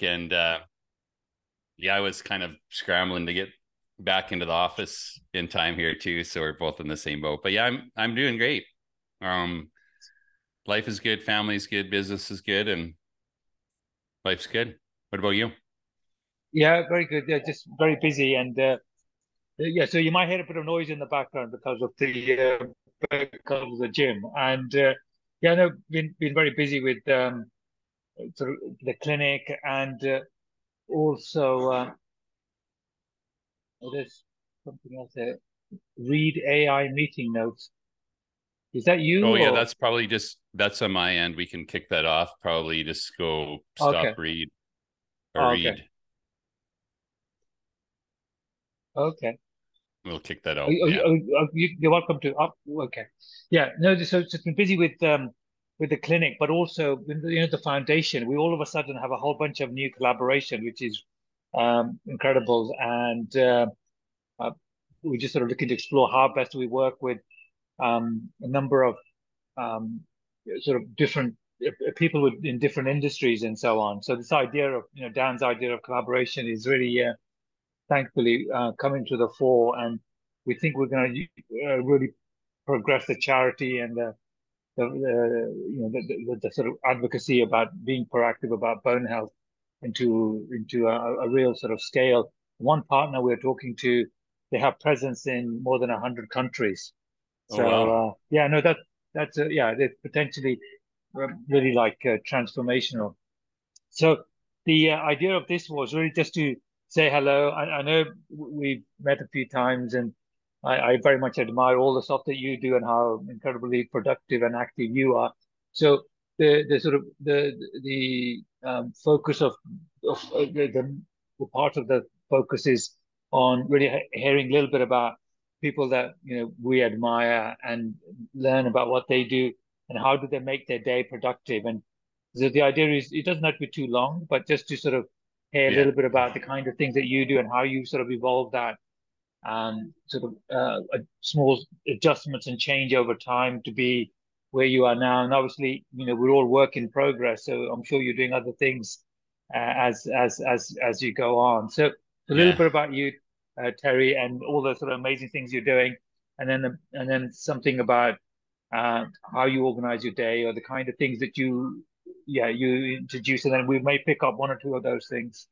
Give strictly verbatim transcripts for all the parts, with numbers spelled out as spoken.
week. And uh, yeah, I was kind of scrambling to get back into the office in time here too. So we're both in the same boat, but yeah, I'm, I'm doing great. Um, life is good. Family is good. Business is good. And life's good. What about you? Yeah, very good. Yeah, just very busy. And uh, yeah, so you might hear a bit of noise in the background because of the, uh, because of the gym. And uh, yeah, no, been, been very busy with um, sort of the clinic and uh, also uh, there's something else there. Read A I meeting notes. Is that you? Oh, or? Yeah, that's probably just, that's on my end. We can kick that off. Probably just go stop, okay. read or oh, read. Okay. Okay. We'll kick that out. Oh, yeah. oh, oh, you're welcome to. Oh, okay. Yeah. No. So it's just been busy with um with the clinic, but also you know the foundation. We all of a sudden have a whole bunch of new collaboration, which is um incredible, and uh, uh, we're just sort of looking to explore how best we work with um a number of um sort of different people with, in different industries and so on. So this idea of you know Dan's idea of collaboration is really. Uh, Thankfully, uh, coming to the fore, and we think we're going to uh, really progress the charity and the, the, the you know, the, the, the sort of advocacy about being proactive about bone health into into a, a real sort of scale. One partner we're talking to, they have presence in more than a hundred countries. So oh, wow. uh, yeah, no, that that's uh, yeah, they're potentially really like uh, transformational. So the uh, idea of this was really just to. Say hello. I, I know we've met a few times, and I, I very much admire all the stuff that you do and how incredibly productive and active you are. So the the sort of the the um, focus of, of uh, the, the part of the focus is on really hearing a little bit about people that you know we admire and learn about what they do and how do they make their day productive. And so the idea is it doesn't have to be too long, but just to sort of hear a yeah. little bit about the kind of things that you do and how you sort of evolve that um, sort of uh, a small adjustments and change over time to be where you are now. And obviously, you know, we're all work in progress, so I'm sure you're doing other things uh, as as as as you go on. So a little yeah. bit about you, uh, Terry, and all the sort of amazing things you're doing, and then the, and then something about uh, how you organize your day or the kind of things that you. Yeah, you introduce, and then we may pick up one or two of those things.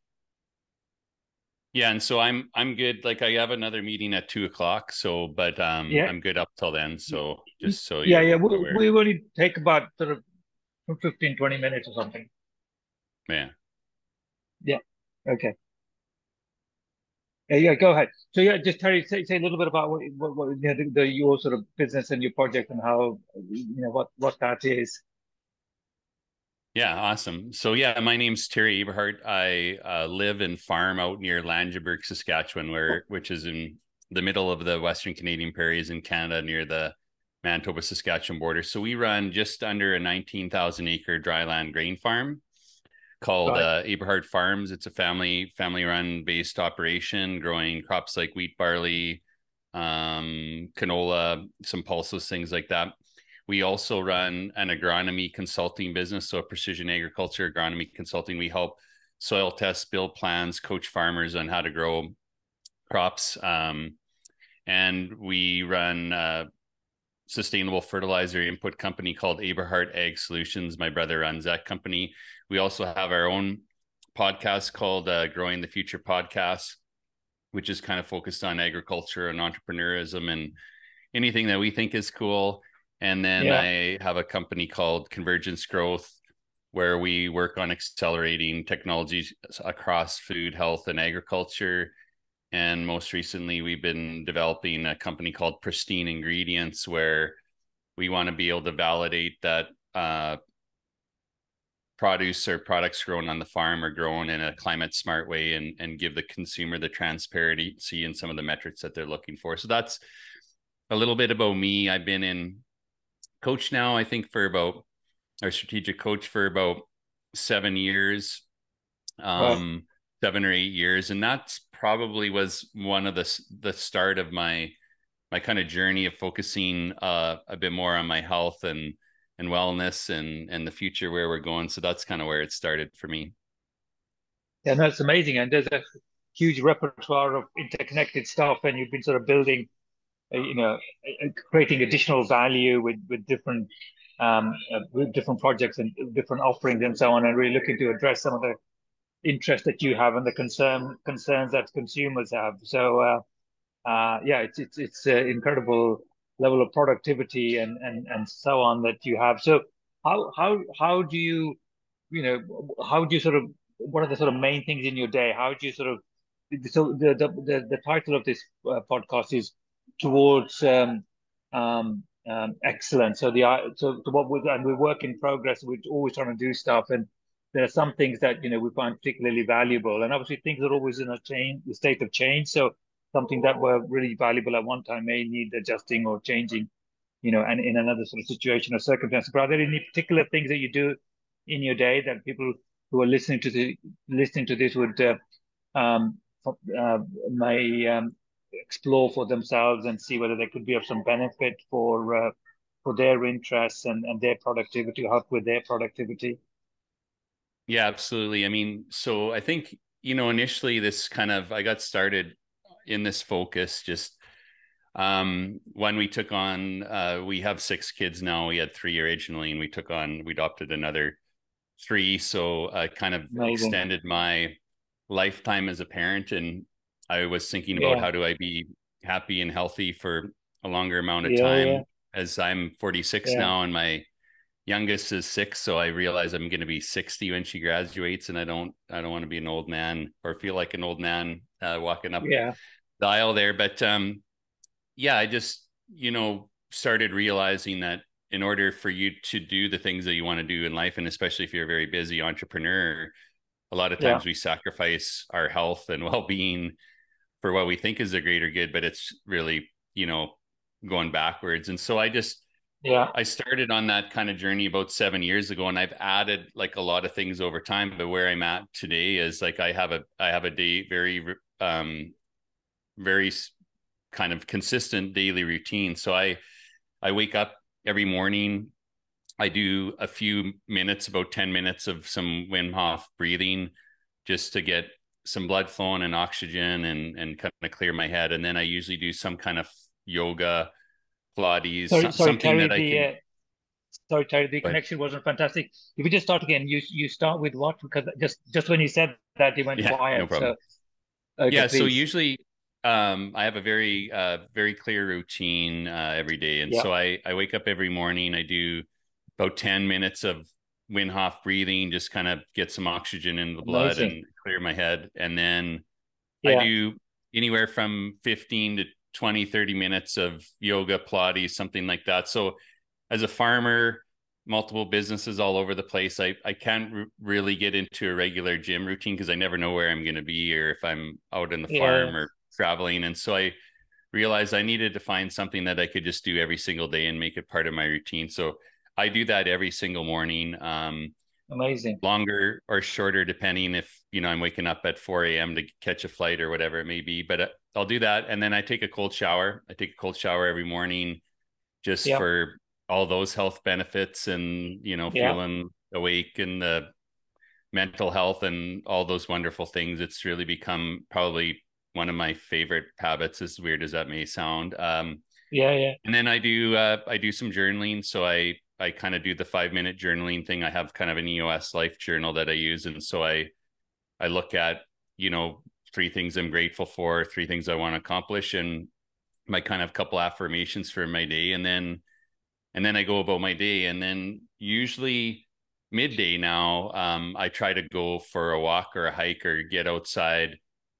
Yeah, and so I'm I'm good. Like I have another meeting at two o'clock, so but um, yeah. I'm good up till then. So just so yeah, yeah, we aware. we only take about sort of fifteen, twenty minutes or something. Yeah. Yeah. Okay. Yeah, yeah. Go ahead. So yeah, just Terry, say say a little bit about what what, what you know, the, the, your sort of business and your project and how you know what what that is. Yeah, awesome. So yeah, my name's Terry Aberhart. I uh, live and farm out near Langeburg, Saskatchewan, where which is in the middle of the Western Canadian prairies in Canada, near the Manitoba-Saskatchewan border. So we run just under a nineteen thousand acre dryland grain farm called uh, Aberhart Farms. It's a family family run based operation, growing crops like wheat, barley, um, canola, some pulses, things like that. We also run an agronomy consulting business, so Precision Agriculture Agronomy Consulting. We help soil test, build plans, coach farmers on how to grow crops. Um, and we run a sustainable fertilizer input company called Aberhart Ag Solutions. My brother runs that company. We also have our own podcast called uh, Growing the Future Podcast, which is kind of focused on agriculture and entrepreneurism and anything that we think is cool. And then yeah. I have a company called Convergence Growth, where we work on accelerating technologies across food, health, and agriculture. And most recently, we've been developing a company called Pristine Ingredients, where we want to be able to validate that uh, produce or products grown on the farm are grown in a climate smart way and, and give the consumer the transparency and some of the metrics that they're looking for. So that's a little bit about me. I've been in... coach now, I think for about our strategic coach for about seven years, um, wow. seven or eight years. And that's probably was one of the, the start of my, my kind of journey of focusing uh, a bit more on my health and, and wellness and, and the future where we're going. So that's kind of where it started for me. And that's amazing. And there's a huge repertoire of interconnected stuff, and you've been sort of building, you know, creating additional value with, with different um, with different projects and different offerings and so on, and really looking to address some of the interest that you have and the concern concerns that consumers have. So, uh, uh, yeah, it's it's it's an incredible level of productivity and, and, and so on that you have. So how how how do you, you know, how do you sort of, what are the sort of main things in your day? How do you sort of, so the the, the title of this uh, podcast is Towards um, um, um, Excellence. So the so, so what we and we work in progress. We're always trying to do stuff, and there are some things that, you know, we find particularly valuable, and obviously things are always in a change, the state of change. So something that were really valuable at one time may need adjusting or changing, you know, and in another sort of situation or circumstance. But are there any particular things that you do in your day that people who are listening to the listening to this would uh, um, uh, may um, explore for themselves and see whether they could be of some benefit for uh, for their interests and, and their productivity, help with their productivity? Yeah, absolutely. I mean, so I think, you know, initially this kind of, I got started in this focus just um, when we took on, uh, we have six kids now. We had three originally, and we took on, we adopted another three. So I uh, kind of Amazing. extended my lifetime as a parent, and I was thinking about yeah. how do I be happy and healthy for a longer amount of yeah, time yeah. as I'm forty-six yeah. now, and my youngest is six. So I realize I'm going to be sixty when she graduates, and I don't, I don't want to be an old man or feel like an old man uh, walking up yeah. the aisle there. But um, yeah, I just, you know, started realizing that in order for you to do the things that you want to do in life, and especially if you're a very busy entrepreneur, a lot of times yeah. we sacrifice our health and well-being for what we think is a greater good, but it's really, you know, going backwards. And so I just, yeah, I started on that kind of journey about seven years ago, and I've added like a lot of things over time, but where I'm at today is like, I have a, I have a day, very, um, very kind of consistent daily routine. So I, I wake up every morning, I do a few minutes, about ten minutes of some Wim Hof breathing just to get some blood flowing and oxygen and, and kind of clear my head. And then I usually do some kind of yoga, Pilates, sorry, some, sorry, something Terry, that I the, can... Uh, sorry, Terry, the but... connection wasn't fantastic. If you just start again, you you start with what? Because just, just when you said that, it went yeah, quiet. No problem. So, okay, yeah, please. So usually um, I have a very, uh, very clear routine uh, every day. And yeah. so I, I wake up every morning, I do about ten minutes of Wim Hof breathing, just kind of get some oxygen in the blood Amazing. and clear my head. And then yeah. I do anywhere from fifteen to twenty, thirty minutes of yoga, Pilates, something like that. So as a farmer, multiple businesses all over the place, I, I can't r- really get into a regular gym routine because I never know where I'm going to be or if I'm out on the yeah. farm or traveling. And so I realized I needed to find something that I could just do every single day and make it part of my routine. So I do that every single morning. Um, Amazing. Longer or shorter, depending if, you know, I'm waking up at four a.m. to catch a flight or whatever it may be, but uh, I'll do that. And then I take a cold shower. I take a cold shower every morning just yep. for all those health benefits and, you know, yeah. feeling awake and the mental health and all those wonderful things. It's really become probably one of my favorite habits, as weird as that may sound. Um, yeah, yeah. And then I do, uh, I do some journaling. So I, I kind of do the five minute journaling thing. I have kind of an E O S life journal that I use. And so I, I look at, you know, three things I'm grateful for, three things I want to accomplish, and my kind of couple affirmations for my day. And then, and then I go about my day, and then usually midday now, um, I try to go for a walk or a hike or get outside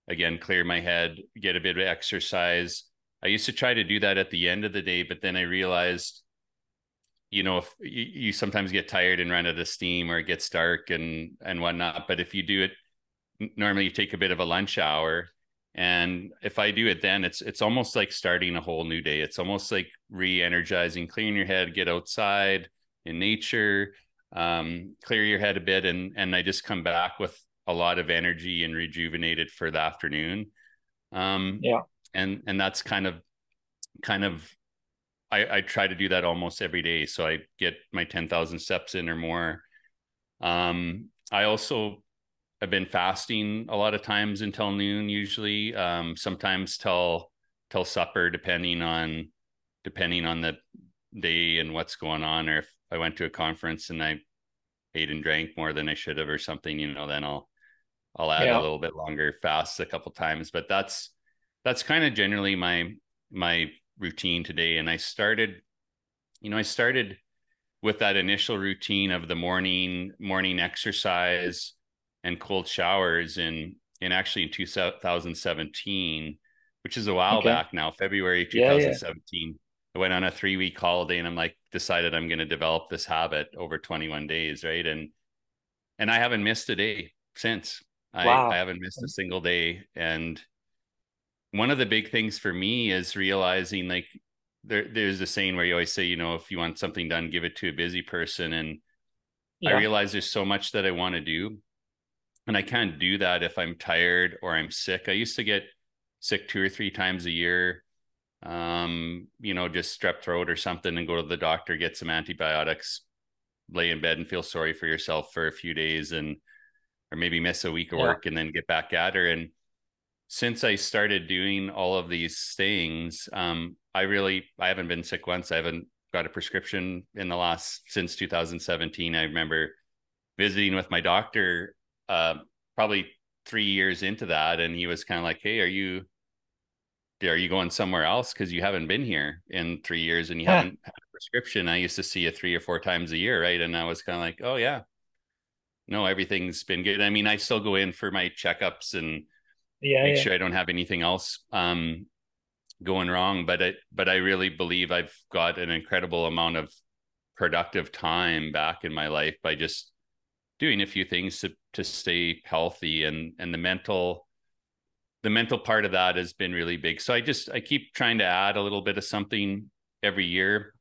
again, clear my head, get a bit of exercise. I used to try to do that at the end of the day, but then I realized, you know, if you, you sometimes get tired and run out of steam or it gets dark and, and whatnot. But if you do it, normally you take a bit of a lunch hour. And if I do it, then it's, it's almost like starting a whole new day. It's almost like re-energizing, clearing your head, get outside in nature, um, clear your head a bit. And, and I just come back with a lot of energy and rejuvenated for the afternoon. Um, yeah. And, and that's kind of, kind of, I, I try to do that almost every day. So I get my ten thousand steps in or more. Um, I also I've been fasting a lot of times until noon, usually, um, sometimes till, till supper, depending on, depending on the day and what's going on. Or if I went to a conference and I ate and drank more than I should have or something, you know, then I'll, I'll add yeah. a little bit longer fast a couple of times, but that's, that's kind of generally my, my routine today. And I started, you know, I started with that initial routine of the morning, morning exercise and cold showers in, in actually in two thousand seventeen, which is a while okay. back now, February, two thousand seventeen, yeah, yeah. I went on a three week holiday and I'm like, decided I'm going to develop this habit over twenty-one days. Right. And, and I haven't missed a day since. Wow. I, I haven't missed a single day. And one of the big things for me is realizing, like, there, there's a saying where you always say, you know, if you want something done, give it to a busy person. And yeah. I realize there's so much that I want to do. And I can't do that if I'm tired or I'm sick. I used to get sick two or three times a year, um, you know, just strep throat or something, and go to the doctor, get some antibiotics, lay in bed and feel sorry for yourself for a few days, and or maybe miss a week of yeah. work and then get back at her. And since I started doing all of these things, um, I really, I haven't been sick once. I haven't got a prescription in the last, since two thousand seventeen. I remember visiting with my doctor, uh, probably three years into that. And he was kind of like, hey, are you, are you going somewhere else? 'Cause you haven't been here in three years and you yeah. haven't had a prescription. I used to see you three or four times a year. Right. And I was kind of like, oh yeah, no, everything's been good. I mean, I still go in for my checkups and yeah, make yeah. sure I don't have anything else um, going wrong. But it, but I really believe I've got an incredible amount of productive time back in my life by just doing a few things to, to stay healthy. And, and the mental, the mental part of that has been really big. So I just, I keep trying to add a little bit of something every year.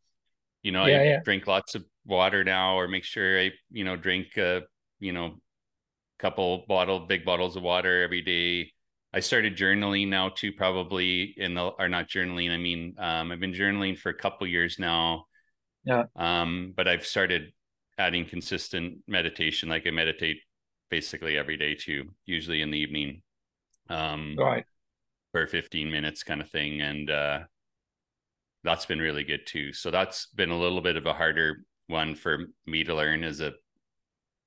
You know, yeah, I yeah. drink lots of water now, or make sure I, you know, drink, uh, you know, couple bottle, big bottles of water every day. I started journaling now too, probably in the, or not journaling. I mean, um, I've been journaling for a couple of years now, yeah. um, but I've started adding consistent meditation. Like I meditate basically every day too, usually in the evening, um, right. for fifteen minutes kind of thing. And, uh, that's been really good too. So that's been a little bit of a harder one for me to learn as a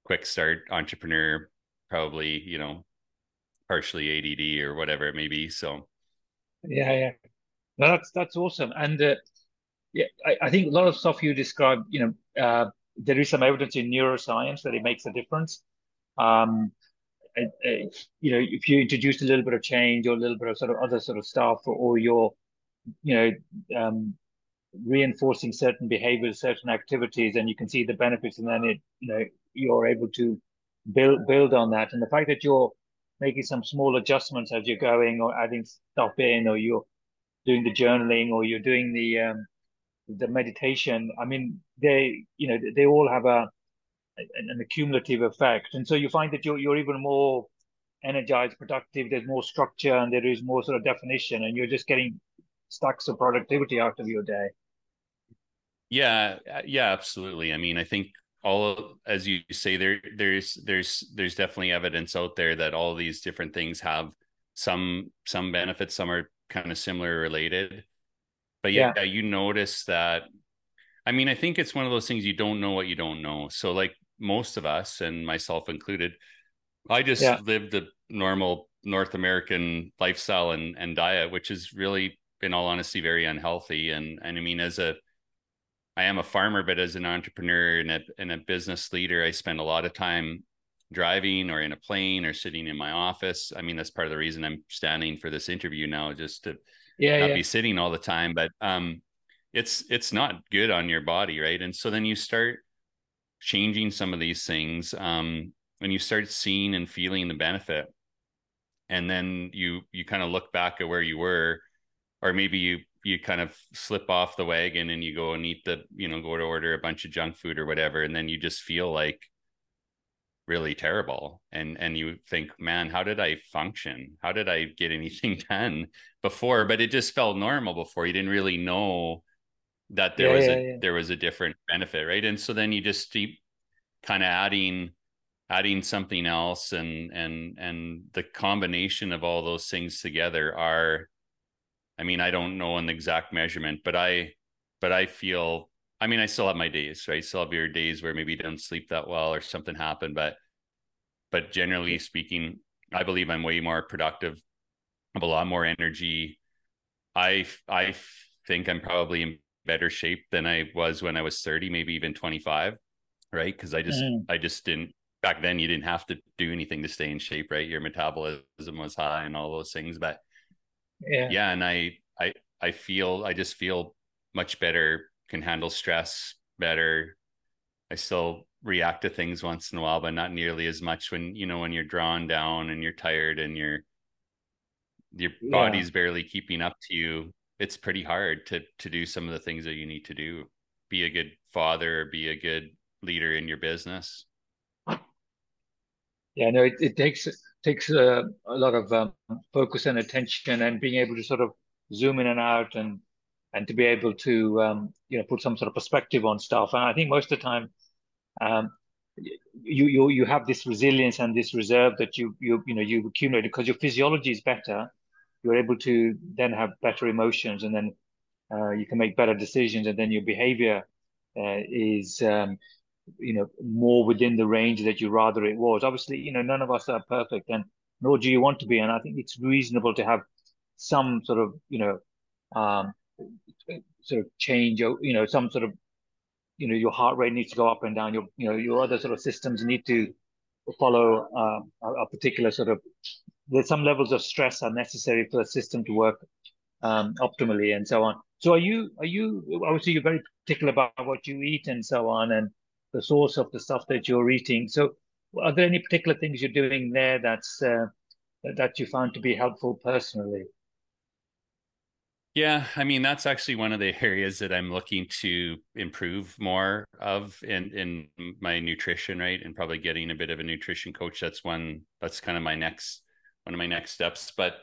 quick start entrepreneur, probably, you know, partially A D D or whatever it may be. So, yeah, yeah, no, that's that's awesome. And uh, yeah, I, I think a lot of stuff you described, you know, uh, there is some evidence in neuroscience that it makes a difference. Um, I, I, you know, if you introduce a little bit of change or a little bit of sort of other sort of stuff, or, or you're, you know, um, reinforcing certain behaviors, certain activities, and you can see the benefits, and then it, you know, you're able to build build on that. And the fact that you're making some small adjustments as you're going, or adding stuff in, or you're doing the journaling, or you're doing the um, the meditation. I mean, they, you know, they all have a an, an accumulative effect, and so you find that you're you're even more energized, productive. There's more structure, and there is more sort of definition, and you're just getting stacks of productivity out of your day. Yeah, yeah, absolutely. I mean, I think, all of, as you say, there, there's, there's, there's definitely evidence out there that all these different things have some, some benefits, some are kind of similar or related, but yeah, yeah, you notice that. I mean, I think it's one of those things, you don't know what you don't know. So like most of us, and myself included, I just yeah. lived the normal North American lifestyle and, and diet, which is really, in all honesty, very unhealthy. And, and I mean, as a, I am a farmer, but as an entrepreneur and a, and a business leader, I spend a lot of time driving or in a plane or sitting in my office. I mean, that's part of the reason I'm standing for this interview now, just to yeah, not yeah. be sitting all the time, but um, it's, it's not good on your body. Right. And so then you start changing some of these things um, and you start seeing and feeling the benefit. And then you, you kind of look back at where you were, or maybe you, you kind of slip off the wagon and you go and eat the, you know, go to order a bunch of junk food or whatever. And then you just feel like really terrible. And, and you think, man, how did I function? How did I get anything done before? But it just felt normal before. You didn't really know that there yeah, was yeah, a, yeah. there was a different benefit. Right. And so then you just keep kind of adding adding something else, and and and the combination of all those things together are, I mean, I don't know an exact measurement, but I but I feel, I mean, I still have my days, right? Still have your days where maybe you don't sleep that well or something happened, but but generally speaking, I believe I'm way more productive, have a lot more energy. I I think I'm probably in better shape than I was when I was thirty, maybe even twenty-five, right? Because I just mm. I just didn't, back then you didn't have to do anything to stay in shape, right? Your metabolism was high and all those things, but yeah, yeah and I I I feel I just feel much better, can handle stress better. I still react to things once in a while, but not nearly as much when, you know, when you're drawn down and you're tired and you're your body's yeah. barely keeping up to you. It's pretty hard to to do some of the things that you need to do. Be a good father, be a good leader in your business. Yeah, no, it, it takes takes a, a lot of um, focus and attention, and being able to sort of zoom in and out, and and to be able to um, you know, put some sort of perspective on stuff. And I think most of the time, um, you you you have this resilience and this reserve that you you you know you've accumulated because your physiology is better. You're able to then have better emotions, and then uh, you can make better decisions, and then your behavior uh, is, um, you know, more within the range that you rather it was. Obviously, you know, none of us are perfect, and nor do you want to be. And I think it's reasonable to have some sort of, you know, um, sort of change, or, you know, some sort of, you know, your heart rate needs to go up and down. Your, you know, your other sort of systems need to follow uh, a, a particular sort of, there's some levels of stress are necessary for the system to work um, optimally, and so on. So are you, are you, obviously you're very particular about what you eat and so on, and the source of the stuff that you're eating. So are there any particular things you're doing there that's, uh, that you found to be helpful personally? Yeah. I mean, that's actually one of the areas that I'm looking to improve more of in, in my nutrition, right? And probably getting a bit of a nutrition coach. That's one, that's kind of my next, one of my next steps. But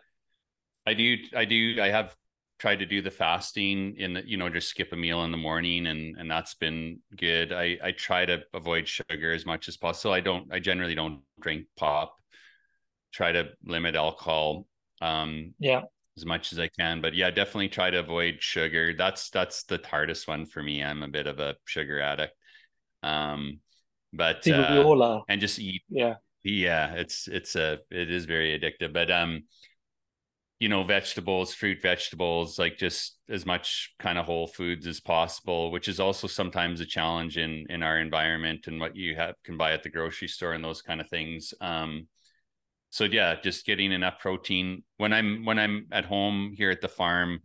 I do, I do, I have tried to do the fasting in the, you know, just skip a meal in the morning, and and that's been good. I, I try to avoid sugar as much as possible. I don't, I generally don't drink pop, try to limit alcohol um, yeah, as much as I can, but yeah, definitely try to avoid sugar. That's, that's the hardest one for me. I'm a bit of a sugar addict, um, but, uh, and just eat. Yeah. Yeah, it's, it's a, it is very addictive, but, um, you know, vegetables, fruit, vegetables, like just as much kind of whole foods as possible, which is also sometimes a challenge in, in our environment and what you have can buy at the grocery store and those kind of things. Um, so yeah, just getting enough protein. When I'm, when I'm at home here at the farm,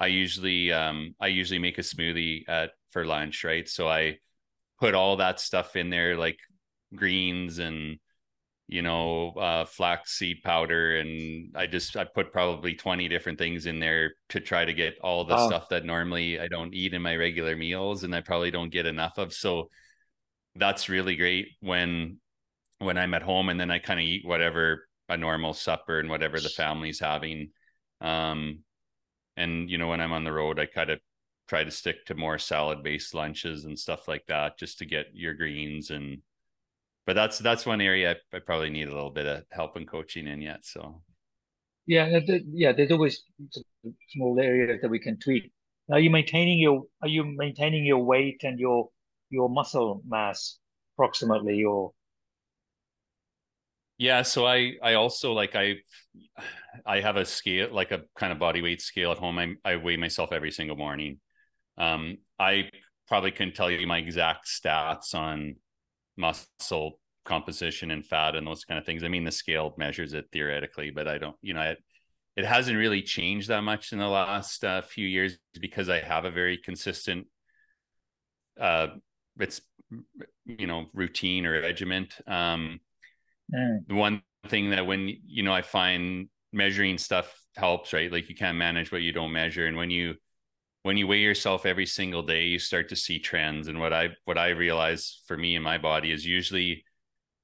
I usually, um, I usually make a smoothie at, for lunch, right? So I put all that stuff in there, like greens and, you know, uh, flaxseed powder. And I just, I put probably twenty different things in there to try to get all the wow. stuff that normally I don't eat in my regular meals and I probably don't get enough of. So that's really great when, when I'm at home, and then I kind of eat whatever a normal supper and whatever the family's having. Um, and, you know, when I'm on the road, I kind of try to stick to more salad based lunches and stuff like that, just to get your greens and, but that's that's one area I, I probably need a little bit of help and coaching in yet. So, yeah, the, yeah, there's always small areas that we can tweak. Now, are you maintaining your are you maintaining your weight and your your muscle mass approximately, or? Yeah, so I I also like I I have a scale, like a kind of body weight scale at home. I I weigh myself every single morning. Um, I probably couldn't tell you my exact stats on muscle composition and fat and those kind of things. I mean, the scale measures it theoretically, but I don't, you know, it, it hasn't really changed that much in the last uh, few years because I have a very consistent, uh, it's, you know, routine or regiment. Um, mm. One thing that when, you know, I find measuring stuff helps, right? Like you can't manage what you don't measure. And when you, when you weigh yourself every single day, you start to see trends. And what I, what I realize for me in my body is usually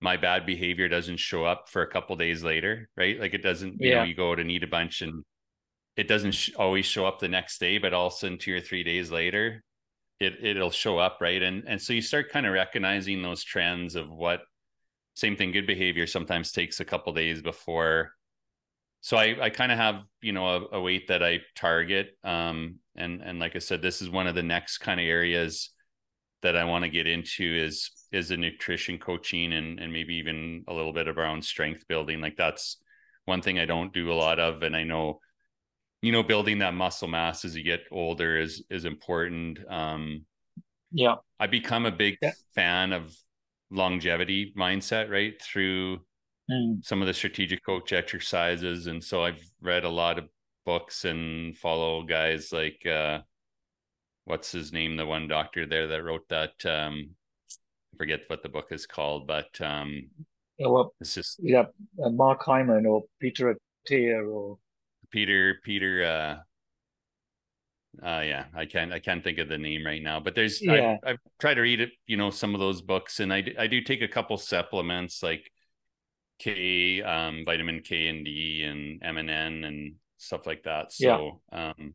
my bad behavior doesn't show up for a couple of days later, right? Like it doesn't, yeah. you know, you go out and eat a bunch and it doesn't sh- always show up the next day, but all of a sudden two or three days later, it it'll show up. Right. And, and so you start kind of recognizing those trends of what same thing, good behavior sometimes takes a couple days before. So I, I kind of have, you know, a, a weight that I target. Um, and, and like I said, this is one of the next kind of areas that I want to get into is, is the nutrition coaching and, and maybe even a little bit around strength building. Like that's one thing I don't do a lot of. And I know, you know, building that muscle mass as you get older is, is important. Um, yeah. I become a big yeah. fan of longevity mindset, right? Through mm. some of the strategic coach exercises. And so I've read a lot of books and follow guys like, uh, what's his name? The one doctor there that wrote that, um, I forget what the book is called, but, um, yeah, well, it's just, yeah, uh, Mark Hyman or Peter Attia or Peter, Peter, uh, Uh, yeah, I can't, I can't think of the name right now, but there's, yeah. I've, I've tried to read it, you know, some of those books, and I, d- I do take a couple supplements like K, um, vitamin K and D and M and N and stuff like that. So, yeah. um,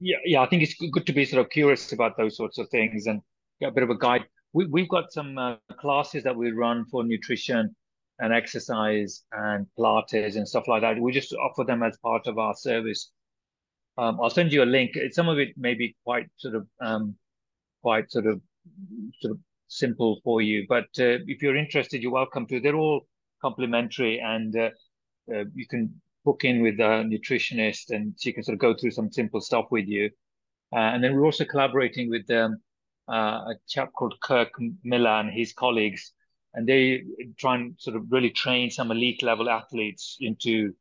yeah, yeah, I think it's good to be sort of curious about those sorts of things and get a bit of a guide. We, we've got some uh, classes that we run for nutrition and exercise and Pilates and stuff like that. We just offer them as part of our service. Um, I'll send you a link. Some of it may be quite sort of, um, quite sort of, sort of simple for you. But uh, if you're interested, you're welcome to. They're all complimentary, and uh, uh, you can book in with a nutritionist, and she can sort of go through some simple stuff with you. Uh, and then we're also collaborating with um, uh, a chap called Kirk Miller and his colleagues, and they try and sort of really train some elite level athletes into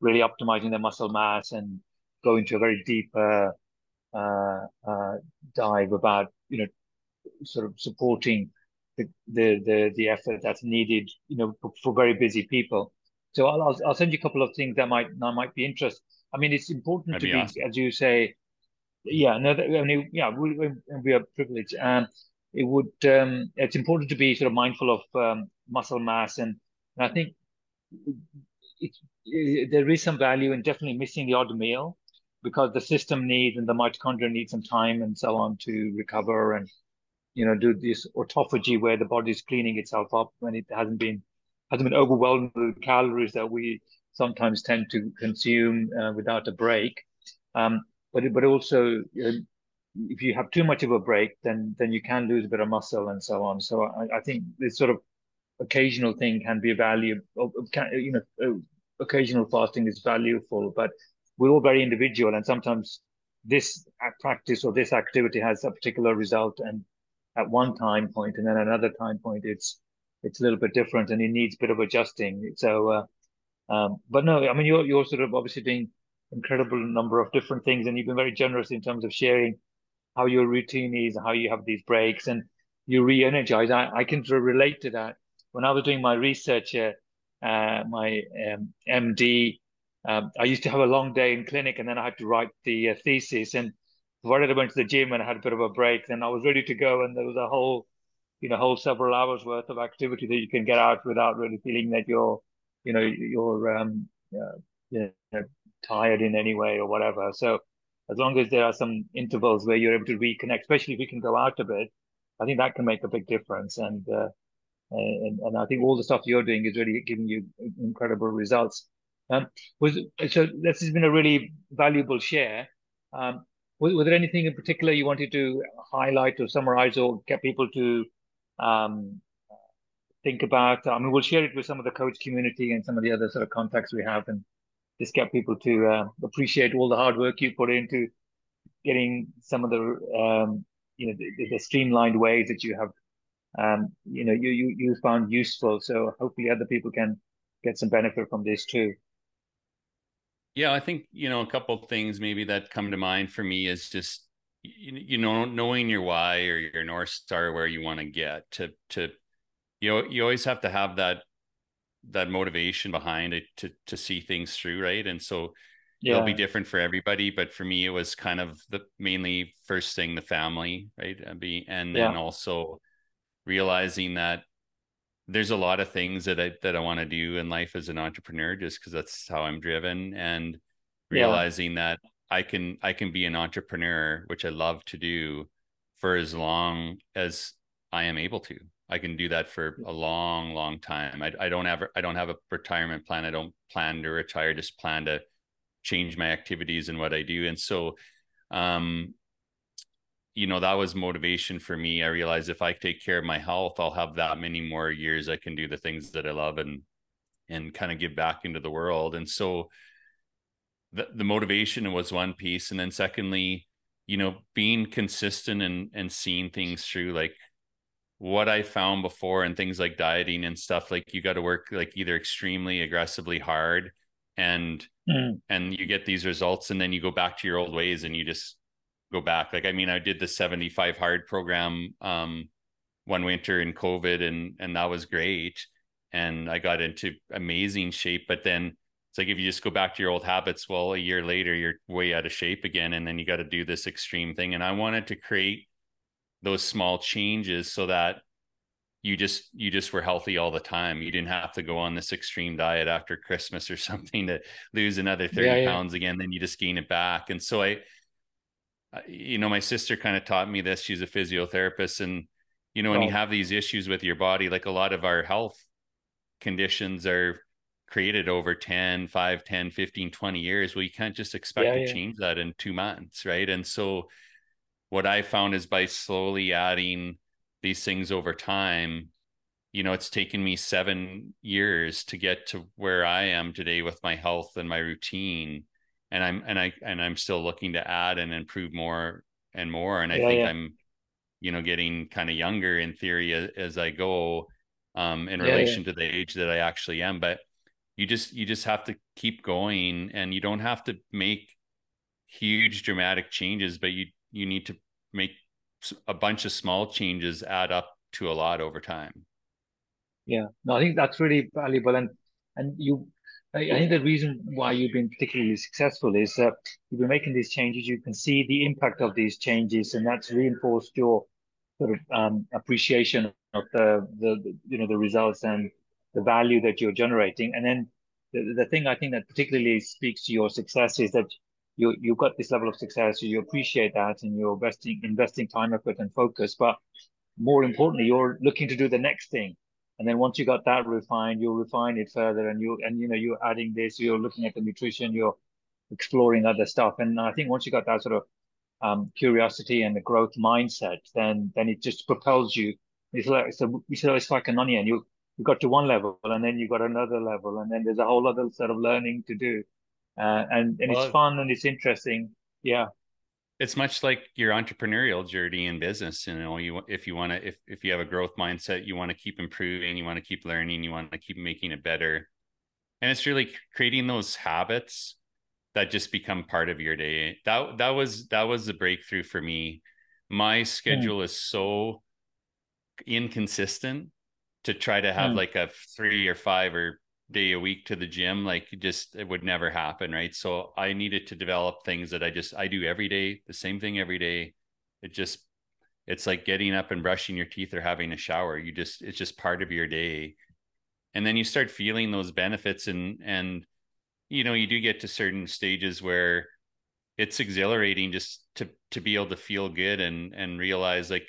really optimizing their muscle mass and go into a very deep uh, uh, uh, dive about, you know, sort of supporting the the the, the effort that's needed, you know, for, for very busy people. So I'll I'll send you a couple of things that might that might be interesting. I mean, it's important That'd to be, be awesome. As you say, yeah, no, I mean, yeah, we we are privileged, and um, it would um, it's important to be sort of mindful of um, muscle mass, and, and I think it, it, there is some value in definitely missing the odd meal, because the system needs and the mitochondria need some time and so on to recover and, you know, do this autophagy where the body's cleaning itself up when it hasn't been hasn't been overwhelmed with calories that we sometimes tend to consume uh, without a break. Um, but but also, uh, if you have too much of a break, then then you can lose a bit of muscle and so on. So I, I think this sort of occasional thing can be valuable. You know, occasional fasting is valuable, but we're all very individual, and sometimes this practice or this activity has a particular result, and at one time point, and then another time point, it's it's a little bit different, and it needs a bit of adjusting. So, uh, um, but no, I mean, you're you're sort of obviously doing incredible number of different things, and you've been very generous in terms of sharing how your routine is, how you have these breaks, and you re-energize. I, I can sort of relate to that. When I was doing my research, uh, uh, my um, M D. Um, I used to have a long day in clinic, and then I had to write the uh, thesis. And provided I went to the gym and I had a bit of a break, then I was ready to go. And there was a whole, you know, whole several hours worth of activity that you can get out without really feeling that you're, you know, you're um, uh, you know, tired in any way or whatever. So as long as there are some intervals where you're able to reconnect, especially if you can go out a bit, I think that can make a big difference. And uh, and, and I think all the stuff you're doing is really giving you incredible results. Um, was so this has been a really valuable share. Um, was, was there anything in particular you wanted to highlight or summarize or get people to um, think about? I mean, we'll share it with some of the coach community and some of the other sort of contacts we have, and just get people to uh, appreciate all the hard work you put into getting some of the um, you know the, the streamlined ways that you have um, you know you, you you found useful. So hopefully other people can get some benefit from this too. Yeah, I think, you know, a couple of things maybe that come to mind for me is just, you know, knowing your why or your North Star, where you want to get to, to, you know, you always have to have that, that motivation behind it to, to see things through. Right. And so yeah. It'll be different for everybody, but for me, it was kind of the mainly first thing, the family, right. And then yeah. also realizing that there's a lot of things that I, that I want to do in life as an entrepreneur, just because that's how I'm driven, and realizing yeah. that I can, I can be an entrepreneur, which I love to do, for as long as I am able to. I can do that for a long, long time. I, I don't have, I don't have a retirement plan. I don't plan to retire, just plan to change my activities and what I do. And so, um, you know, that was motivation for me. I realized if I take care of my health, I'll have that many more years. I can do the things that I love and, and kind of give back into the world. And so the, the motivation was one piece. And then secondly, you know, being consistent and, and seeing things through, like what I found before and things like dieting and stuff, like you got to work like either extremely aggressively hard and, mm. and you get these results, and then you go back to your old ways and you just go back. Like, I mean, I did the seventy-five hard program um one winter in COVID, and and that was great, and I got into amazing shape. But then it's like, if you just go back to your old habits, well, a year later you're way out of shape again, and then you got to do this extreme thing. And I wanted to create those small changes so that you just you just were healthy all the time. You didn't have to go on this extreme diet after Christmas or something to lose another thirty yeah, yeah. pounds again, then you just gain it back. And so I you know, my sister kind of taught me this. She's a physiotherapist, and, you know, when oh. you have these issues with your body, like a lot of our health conditions are created over ten, five, ten, fifteen, twenty years. Well, you can't just expect yeah, to yeah. change that in two months. Right. And so what I found is by slowly adding these things over time, you know, it's taken me seven years to get to where I am today with my health and my routine. And I'm, and I, and I'm still looking to add and improve more and more. And I yeah, think yeah. I'm, you know, getting kind of younger in theory as, as I go, um, in yeah, relation yeah. to the age that I actually am. But you just, you just have to keep going, and you don't have to make huge dramatic changes, but you, you need to make a bunch of small changes add up to a lot over time. Yeah, no, I think that's really valuable. And, and you, I think the reason why you've been particularly successful is that you've been making these changes. You can see the impact of these changes, and that's reinforced your sort of um, appreciation of the, the, you know, the results and the value that you're generating. And then the, the thing I think that particularly speaks to your success is that you, you've got this level of success. So you appreciate that, and you're investing, investing time, effort, and focus. But more importantly, you're looking to do the next thing. And then once you got that refined, you'll refine it further, and you and you know you're adding this, you're looking at the nutrition, you're exploring other stuff. And I think once you got that sort of um, curiosity and the growth mindset, then then it just propels you. It's like it's, a, it's like an onion. You you got to one level, and then you got another level, and then there's a whole other sort of learning to do, uh, and and well, it's fun and it's interesting. Yeah, it's much like your entrepreneurial journey in business. You know, you, if you want to, if, if you have a growth mindset, you want to keep improving, you want to keep learning, you want to keep making it better. And it's really creating those habits that just become part of your day. That, that was, that was the breakthrough for me. My schedule mm. is so inconsistent to try to have mm. like a three or five or day a week to the gym, like just, it would never happen. Right. So I needed to develop things that I just, I do every day, the same thing every day. It just, it's like getting up and brushing your teeth or having a shower. You just, it's just part of your day. And then you start feeling those benefits, and, and, you know, you do get to certain stages where it's exhilarating just to, to be able to feel good and, and realize like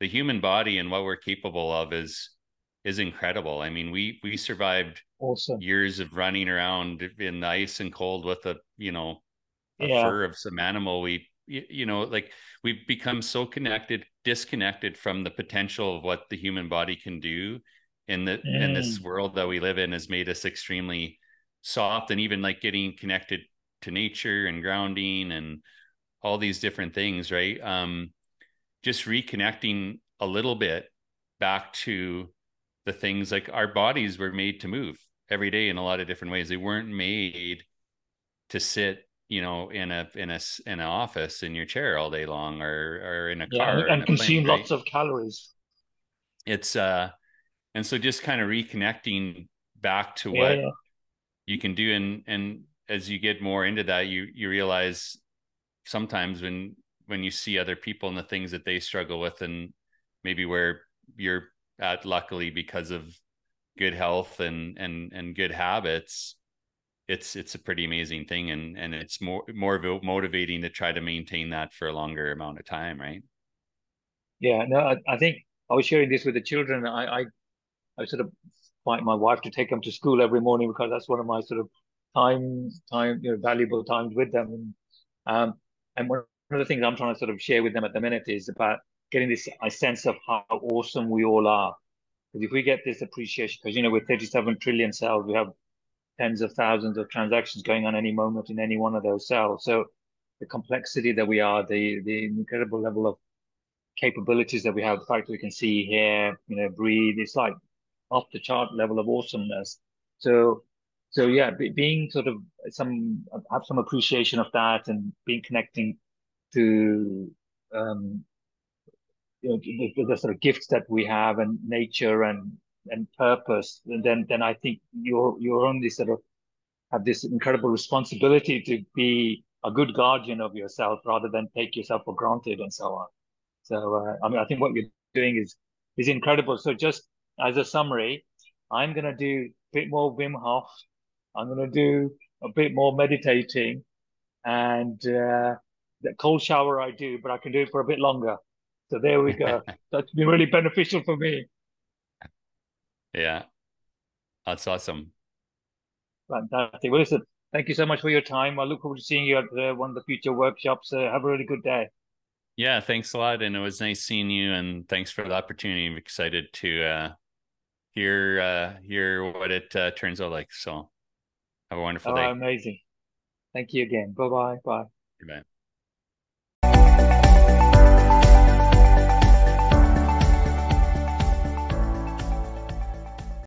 the human body and what we're capable of is, is incredible. I mean, we, we survived awesome. years of running around in the ice and cold with a, you know, a yeah. fur of some animal. We, you know, like we've become so connected, disconnected from the potential of what the human body can do in the, mm. in this world that we live in has made us extremely soft. And even like getting connected to nature and grounding and all these different things, right? Um, just reconnecting a little bit back to the things, like our bodies were made to move every day in a lot of different ways. They weren't made to sit, you know, in a, in a, in an office in your chair all day long, or, or in a yeah, car. And, and a consume plane, lots right? of calories. It's, uh, and so just kind of reconnecting back to yeah, what yeah. you can do. And, and as you get more into that, you, you realize sometimes when, when you see other people and the things that they struggle with, and maybe where you're at, luckily because of good health and, and, and good habits, it's, it's a pretty amazing thing. And, and it's more, more motivating to try to maintain that for a longer amount of time. Right. Yeah, no, I, I think I was sharing this with the children. I, I, I sort of fight my wife to take them to school every morning because that's one of my sort of time, time, you know, valuable times with them. And, um, and one of the things I'm trying to sort of share with them at the minute is about getting this a sense of how awesome we all are. Because if we get this appreciation, because, you know, with thirty-seven trillion cells, we have tens of thousands of transactions going on any moment in any one of those cells. So the complexity that we are, the the incredible level of capabilities that we have, the fact that we can see, hear, you know, breathe, it's like off the chart level of awesomeness. So, so yeah, be, being sort of some, have some appreciation of that and being connecting to, um, you know, the, the sort of gifts that we have and nature and, and purpose. And then, then I think you're, you're only sort of have this incredible responsibility to be a good guardian of yourself rather than take yourself for granted and so on. So, uh, I mean, I think what you're doing is, is incredible. So just as a summary, I'm going to do a bit more Wim Hof. I'm going to do a bit more meditating, and uh, the cold shower I do, but I can do it for a bit longer. So there we go. That's been really beneficial for me. Yeah, that's awesome. Fantastic. Well, listen, thank you so much for your time. I look forward to seeing you at uh, one of the future workshops. Uh, have a really good day. Yeah, thanks a lot. And it was nice seeing you, and thanks for the opportunity. I'm excited to uh, hear uh, hear what it uh, turns out like. So have a wonderful oh, day. Amazing. Thank you again. Bye-bye. Bye. Bye.